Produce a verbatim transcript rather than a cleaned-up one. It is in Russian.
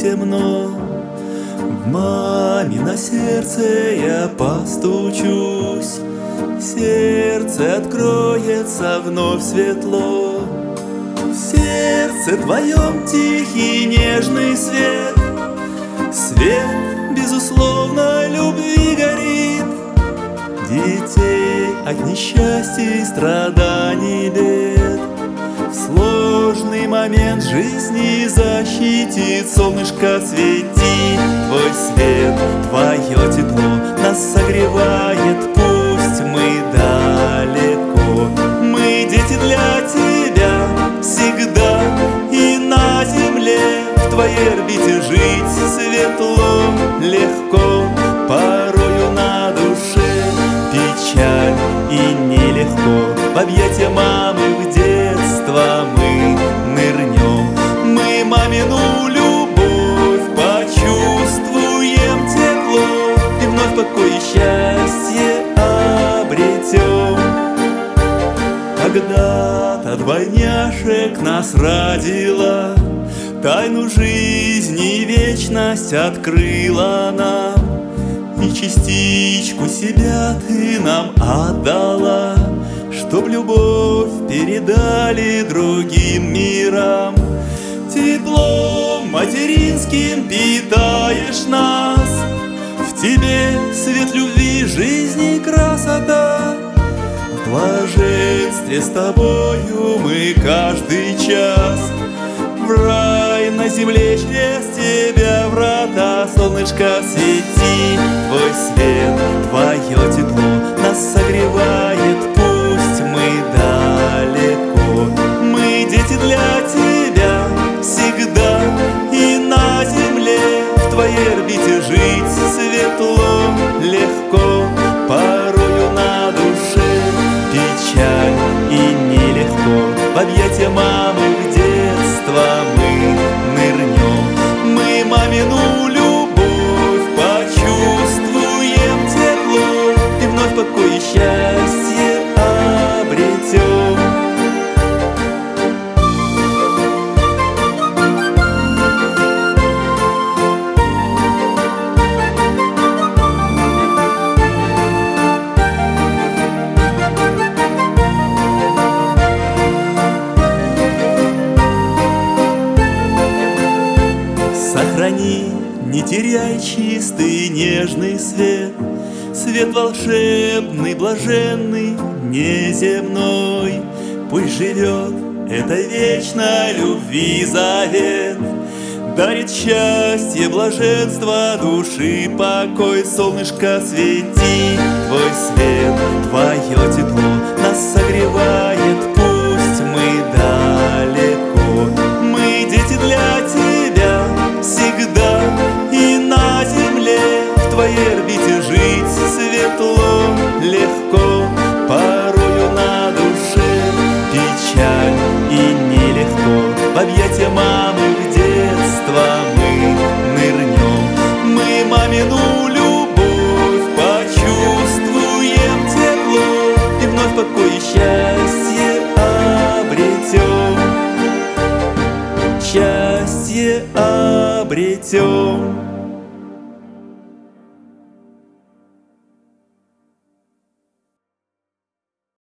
темно. В мамино сердце я постучусь, сердце откроется вновь светло. В сердце твоем тихий нежный свет, свет безусловно любви горит. Детей от несчастья и страданий бед в сложный момент жизни защитит. Солнышко, свети, твой свет, твое тепло нас согревает. Пусть мы далеко, мы дети для тебя всегда и на земле. В твоей орбите жить светло, легко, порою на душе печаль и нелегко. В объятия мамы в детство мы нырнем, мы мамину любовь почувствуем тепло и вновь покой и счастье обретем. Когда-то двойняшек нас родила, тайну жизни и вечность открыла нам. И частичку себя ты нам отдала, чтоб любовь передали другим мирам. Теплом материнским питаешь нас, в тебе свет любви, жизни и красота. В блаженстве с тобою мы каждый час, в рай на земле через тебя врата. Солнышко, свети, твой свет, твое тепло нас согревает. Пусть мы далеко, мы дети для тебя всегда и на земле. В твоей орбите жить светло, легко, порою на душе печаль и нелегко. В объятия мамы в детство мы нырнем, мы мамину любовь почувствуем тепло и вновь покой и счастье обретем. Не теряй чистый нежный свет, свет волшебный, блаженный, неземной. Пусть живет это вечно любви завет, дарит счастье, блаженство, души покой. Солнышко, свети, твой свет, твое тепло нас согревает. Пусть мы далеко, мы дети для тебя всегда и на земле. В твоей орбите жить светло, легко, порою на душе печаль и нелегко. В объятия мамы в детство мы нырнем, мы мамину любовь почувствуем тепло и вновь покой и счастье обретем. Счастье обретем.